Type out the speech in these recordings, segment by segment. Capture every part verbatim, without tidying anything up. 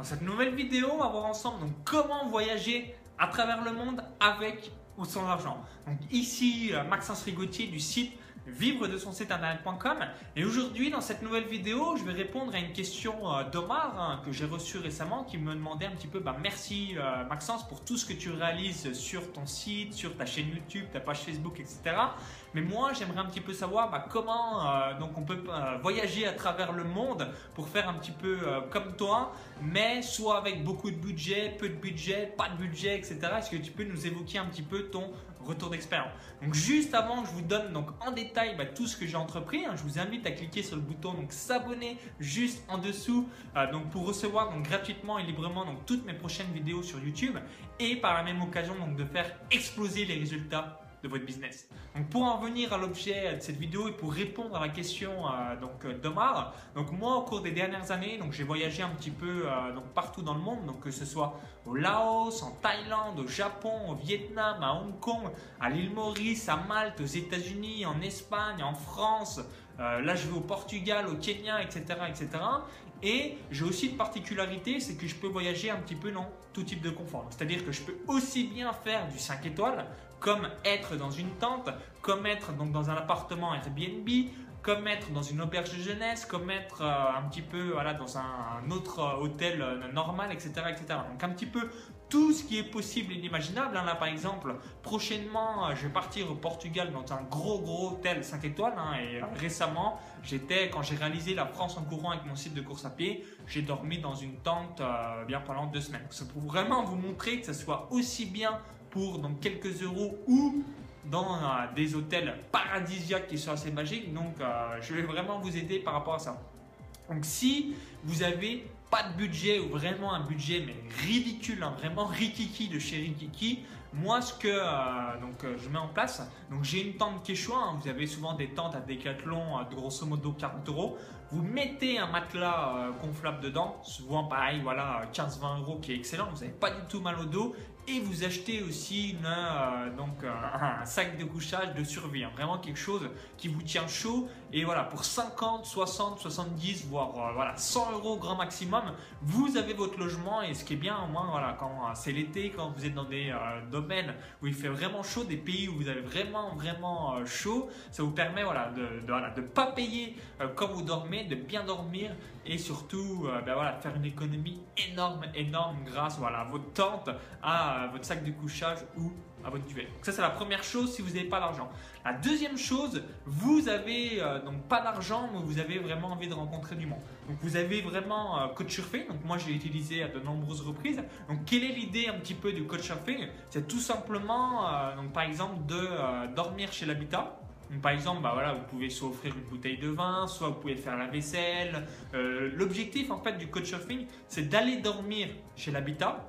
Dans cette nouvelle vidéo, on va voir ensemble donc, comment voyager à travers le monde avec ou sans argent. Donc ici, Maxence Rigottier du site vivre de son site internet point com et aujourd'hui, dans cette nouvelle vidéo, je vais répondre à une question d'Omar hein, que j'ai reçue récemment qui me demandait un petit peu bah, « Merci euh, Maxence pour tout ce que tu réalises sur ton site, sur ta chaîne YouTube, ta page Facebook, et cetera. Mais moi, j'aimerais un petit peu savoir bah, comment euh, donc on peut euh, voyager à travers le monde pour faire un petit peu euh, comme toi, mais soit avec beaucoup de budget, peu de budget, pas de budget, et cetera. Est-ce que tu peux nous évoquer un petit peu ton retour d'expérience ?» Donc juste avant que je vous donne donc, en détail bah, tout ce que j'ai entrepris, hein, je vous invite à cliquer sur le bouton donc s'abonner juste en dessous euh, donc, pour recevoir donc, gratuitement et librement donc, toutes mes prochaines vidéos sur YouTube et par la même occasion donc, de faire exploser les résultats de votre business. Donc pour en venir à l'objet de cette vidéo et pour répondre à la question euh, donc d'Omar, donc moi au cours des dernières années, donc j'ai voyagé un petit peu euh, donc partout dans le monde, donc que ce soit au Laos, en Thaïlande, au Japon, au Vietnam, à Hong Kong, à l'île Maurice, à Malte, aux États-Unis, en Espagne, en France. Euh, là, je vais au Portugal, au Kenya, et cetera, et cetera. Et j'ai aussi une particularité, c'est que je peux voyager un petit peu dans tout type de confort. C'est-à-dire que je peux aussi bien faire du cinq étoiles, comme être dans une tente, comme être donc dans un appartement Airbnb, comme être dans une auberge de jeunesse, comme être euh, un petit peu voilà, dans un, un autre euh, hôtel euh, normal, et cetera, et cetera. Donc un petit peu tout ce qui est possible et inimaginable. Hein. Là par exemple, prochainement, euh, je vais partir au Portugal dans un gros gros hôtel cinq étoiles. Hein, et euh, récemment, j'étais quand j'ai réalisé la France en courant avec mon site de course à pied, j'ai dormi dans une tente euh, bien pendant deux semaines. Donc, c'est pour vraiment vous montrer que ce soit aussi bien pour donc, quelques euros ou dans euh, des hôtels paradisiaques qui sont assez magiques. Donc, euh, je vais vraiment vous aider par rapport à ça. Donc, si vous avez pas de budget ou vraiment un budget mais ridicule, hein, vraiment rikiki de chez rikiki, moi ce que euh, donc, euh, je mets en place, donc j'ai une tente Quechua, hein, vous avez souvent des tentes à Decathlon, euh, de grosso modo quarante euros, vous mettez un matelas euh, gonflable dedans, souvent pareil, voilà, quinze à vingt euros qui est excellent, vous n'avez pas du tout mal au dos et vous achetez aussi une, euh, donc, euh, un sac de couchage de survie, hein, vraiment quelque chose qui vous tient chaud et voilà, pour cinquante, soixante, soixante-dix voire euh, voilà, cent euros grand maximum, vous avez votre logement et ce qui est bien au moins voilà, quand c'est l'été, quand vous êtes dans des euh, domaines où il fait vraiment chaud, des pays où vous avez vraiment vraiment euh, chaud, ça vous permet voilà, de ne voilà, de pas payer euh, quand vous dormez, de bien dormir et surtout euh, ben, voilà, faire une économie énorme énorme grâce voilà, à votre tente, à euh, votre sac de couchage ou à votre duel. Donc ça c'est la première chose si vous n'avez pas d'argent. La deuxième chose, vous avez euh, donc pas d'argent mais vous avez vraiment envie de rencontrer du monde. Donc vous avez vraiment euh, Couchsurfing. Donc moi j'ai utilisé à de nombreuses reprises. Donc quelle est l'idée un petit peu du Couchsurfing? C'est tout simplement euh, donc par exemple de euh, dormir chez l'habitat. Donc, par exemple, bah voilà, vous pouvez soit offrir une bouteille de vin, soit vous pouvez faire la vaisselle. Euh, L'objectif en fait du Couchsurfing, c'est d'aller dormir chez l'habitat.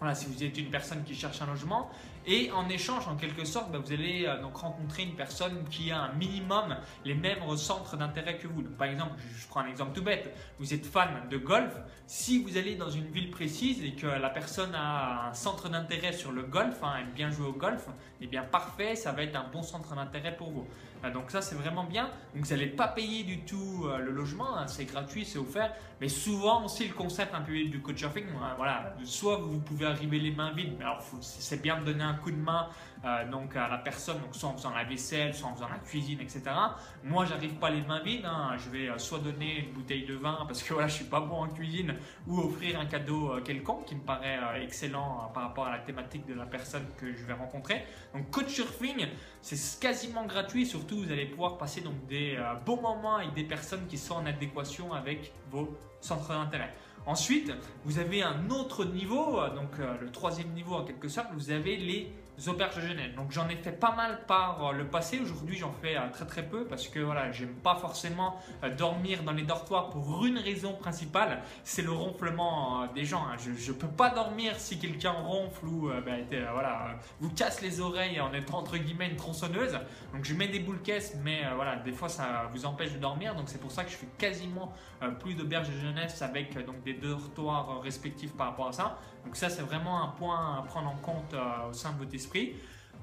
Voilà, si vous êtes une personne qui cherche un logement et en échange, en quelque sorte, bah, vous allez euh, donc rencontrer une personne qui a un minimum les mêmes centres d'intérêt que vous. Donc, par exemple, je prends un exemple tout bête, vous êtes fan de golf, si vous allez dans une ville précise et que la personne a un centre d'intérêt sur le golf, hein, aime bien jouer au golf, et eh bien parfait, ça va être un bon centre d'intérêt pour vous. Donc ça c'est vraiment bien, donc vous n'allez pas payer du tout euh, le logement, hein, c'est gratuit, c'est offert, mais souvent aussi le concept un peu du Couchsurfing, hein, voilà, soit vous pouvez arriver les mains vides, mais alors c'est bien de donner un coup de main euh, donc à la personne, donc soit en faisant la vaisselle, soit en faisant la cuisine, et cetera. Moi j'arrive pas les mains vides, hein, je vais euh, soit donner une bouteille de vin parce que voilà, je suis pas bon en cuisine, ou offrir un cadeau euh, quelconque qui me paraît euh, excellent euh, par rapport à la thématique de la personne que je vais rencontrer. Donc Couchsurfing, c'est quasiment gratuit, surtout vous allez pouvoir passer donc des euh, bons moments avec des personnes qui sont en adéquation avec vos centres d'intérêt. Ensuite, vous avez un autre niveau, euh, donc euh, le troisième niveau en quelque sorte, vous avez les auberges de jeunesse. Donc j'en ai fait pas mal par euh, le passé, aujourd'hui j'en fais euh, très très peu parce que voilà, j'aime pas forcément euh, dormir dans les dortoirs pour une raison principale, c'est le ronflement euh, des gens. Hein. Je, je peux pas dormir si quelqu'un ronfle ou euh, bah, euh, voilà, euh, vous casse les oreilles en étant entre guillemets une tronçonneuse. Donc je mets des boules caisses, mais euh, voilà, des fois ça vous empêche de dormir, donc c'est pour ça que je fais quasiment euh, plus d'auberges de jeunesse avec euh, donc des dortoirs respectifs par rapport à ça. Donc ça c'est vraiment un point à prendre en compte euh, au sein de votre esprit.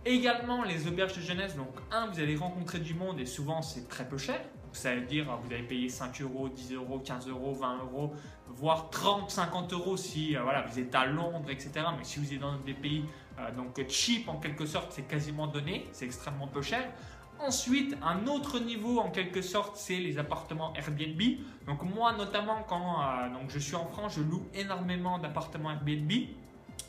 Également les auberges de jeunesse, donc un, vous allez rencontrer du monde et souvent c'est très peu cher. Ça veut dire vous allez payer cinq euros, dix euros, quinze euros, vingt euros, voire trente, cinquante euros si euh, voilà, vous êtes à Londres, et cetera. Mais si vous êtes dans des pays euh, donc cheap en quelque sorte, c'est quasiment donné, c'est extrêmement peu cher. Ensuite, un autre niveau en quelque sorte, c'est les appartements Airbnb. Donc moi notamment quand euh, donc je suis en France, je loue énormément d'appartements Airbnb.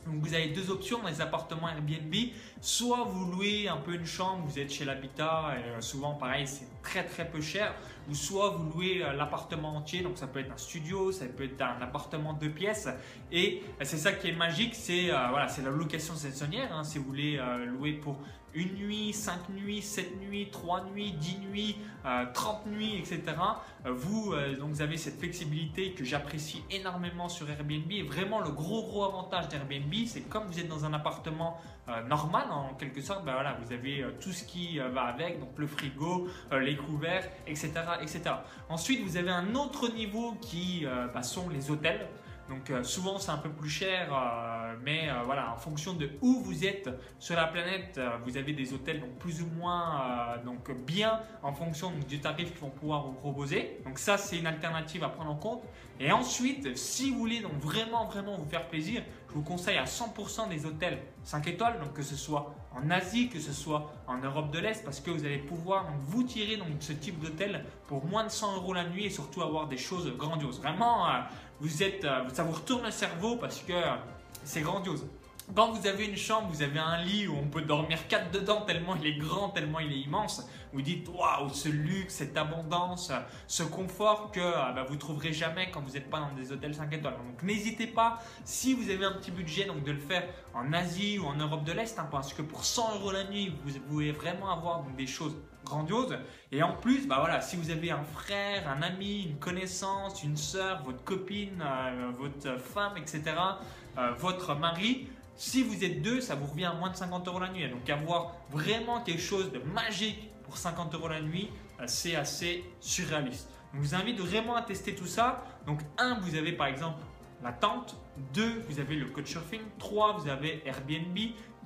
Donc vous avez deux options dans les appartements Airbnb, soit vous louez un peu une chambre, vous êtes chez l'habitat et souvent pareil c'est très très peu cher, ou soit vous louez l'appartement entier, donc ça peut être un studio, ça peut être un appartement deux pièces et c'est ça qui est magique, c'est euh, voilà, c'est la location saisonnière, hein, si vous voulez euh, louer pour une nuit, cinq nuits, sept nuits, trois nuits, dix nuits, euh, trente nuits, et cetera. Vous, euh, donc, vous avez cette flexibilité que j'apprécie énormément sur Airbnb. Et vraiment, le gros gros avantage d'Airbnb, c'est comme vous êtes dans un appartement euh, normal, en quelque sorte, ben voilà, vous avez euh, tout ce qui euh, va avec, donc le frigo, euh, les couverts, et cetera, et cetera. Ensuite, vous avez un autre niveau qui euh, bah, sont les hôtels. Donc euh, souvent c'est un peu plus cher, euh, mais euh, voilà, en fonction de où vous êtes sur la planète, euh, vous avez des hôtels donc plus ou moins euh, donc bien en fonction donc, du tarif qu'ils vont pouvoir vous proposer. Donc ça c'est une alternative à prendre en compte. Et ensuite, si vous voulez donc vraiment vraiment vous faire plaisir, je vous conseille à cent pour cent des hôtels cinq étoiles, donc que ce soit en Asie, que ce soit en Europe de l'Est, parce que vous allez pouvoir donc, vous tirer donc ce type d'hôtel pour moins de cent euros la nuit et surtout avoir des choses grandioses. Vraiment, euh, vous êtes, euh, ça vous retourne le cerveau parce que euh, c'est grandiose. Quand vous avez une chambre, vous avez un lit où on peut dormir quatre dedans tellement il est grand, tellement il est immense. Vous dites waouh, ce luxe, cette abondance, ce confort que bah, vous ne trouverez jamais quand vous n'êtes pas dans des hôtels cinq étoiles. Donc n'hésitez pas, si vous avez un petit budget, donc de le faire en Asie ou en Europe de l'Est, hein, parce que pour cent euros la nuit, vous pouvez vraiment avoir donc, des choses grandiose. Et en plus, bah voilà, si vous avez un frère, un ami, une connaissance, une sœur, votre copine, euh, votre femme, et cetera, euh, votre mari, si vous êtes deux, ça vous revient à moins de cinquante euros la nuit. Donc avoir vraiment quelque chose de magique pour cinquante euros la nuit, euh, c'est assez surréaliste. Donc, je vous invite vraiment à tester tout ça. Donc un, vous avez par exemple la tente. Deux, vous avez le Couchsurfing. Trois, vous avez Airbnb.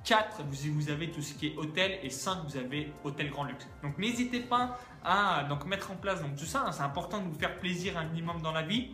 quatre, vous avez tout ce qui est hôtel et cinq, vous avez hôtel grand luxe. Donc n'hésitez pas à donc, mettre en place donc, tout ça. Hein, c'est important de vous faire plaisir un minimum dans la vie.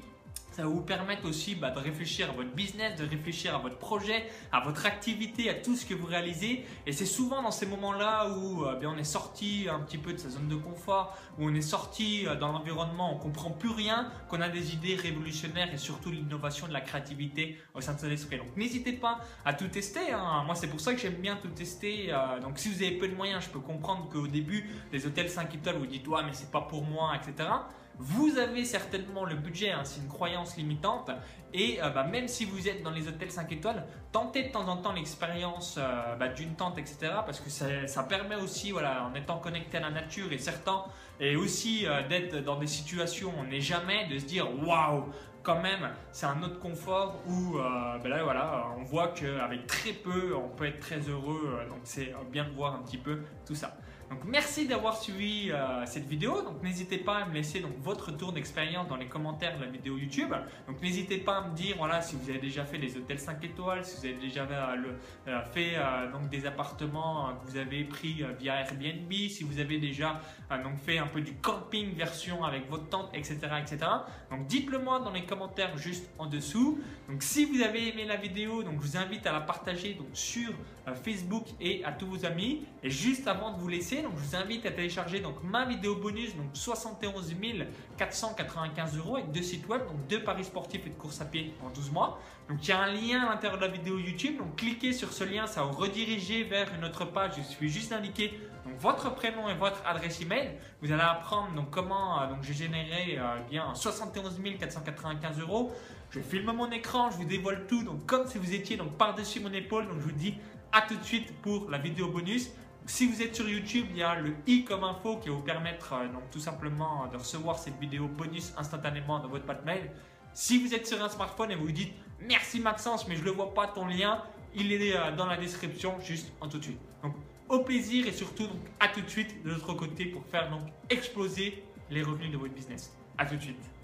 Ça va vous permettre aussi bah, de réfléchir à votre business, de réfléchir à votre projet, à votre activité, à tout ce que vous réalisez. Et c'est souvent dans ces moments-là où euh, bien, on est sorti un petit peu de sa zone de confort, où on est sorti euh, dans l'environnement, on ne comprend plus rien, qu'on a des idées révolutionnaires et surtout l'innovation, de la créativité au sein de son esprit. Donc n'hésitez pas à tout tester. Hein. Moi, c'est pour ça que j'aime bien tout tester. Euh, donc si vous avez peu de moyens, je peux comprendre qu'au début, les hôtels cinq étoiles, vous dites « ouais, mais c'est pas pour moi », et cetera. Vous avez certainement le budget, hein, c'est une croyance limitante et euh, bah, même si vous êtes dans les hôtels cinq étoiles, tentez de temps en temps l'expérience euh, bah, d'une tente, et cetera. Parce que ça, ça permet aussi, voilà, en étant connecté à la nature et certains, et aussi euh, d'être dans des situations où on n'est jamais, de se dire waouh, quand même, c'est un autre confort où euh, ben là, voilà, on voit qu'avec très peu, on peut être très heureux. Euh, donc c'est bien de voir un petit peu tout ça. Donc merci d'avoir suivi euh, cette vidéo. Donc n'hésitez pas à me laisser donc, votre retour d'expérience dans les commentaires de la vidéo YouTube. Donc n'hésitez pas à me dire voilà, si vous avez déjà fait des hôtels cinq étoiles, si vous avez déjà euh, le, euh, fait euh, donc, des appartements euh, que vous avez pris euh, via Airbnb, si vous avez déjà euh, donc, fait un peu du camping version avec votre tente, et cetera, et cetera. Donc dites-le moi dans les commentaires juste en dessous. Donc si vous avez aimé la vidéo, donc, je vous invite à la partager donc, sur euh, Facebook et à tous vos amis. Et juste avant de vous laisser, donc je vous invite à télécharger donc ma vidéo bonus, donc soixante et onze mille quatre cent quatre-vingt-quinze euros avec deux sites web, donc deux paris sportifs et de course à pied en douze mois. Donc il y a un lien à l'intérieur de la vidéo YouTube, donc cliquez sur ce lien, ça va vous rediriger vers une autre page. Je suis juste indiqué donc votre prénom et votre adresse email. Vous allez apprendre donc comment euh, donc j'ai généré euh, bien soixante et onze mille quatre cent quatre-vingt-quinze euros. Je filme mon écran, je vous dévoile tout, donc comme si vous étiez donc par-dessus mon épaule. Donc je vous dis à tout de suite pour la vidéo bonus. Si vous êtes sur YouTube, il y a le i comme info qui va vous permettre euh, donc, tout simplement de recevoir cette vidéo bonus instantanément dans votre boîte mail. Si vous êtes sur un smartphone et vous vous dites « Merci Maxence, mais je ne le vois pas ton lien », il est euh, dans la description juste en tout de suite. Donc au plaisir et surtout donc, à tout de suite de l'autre côté pour faire donc exploser les revenus de votre business. À tout de suite.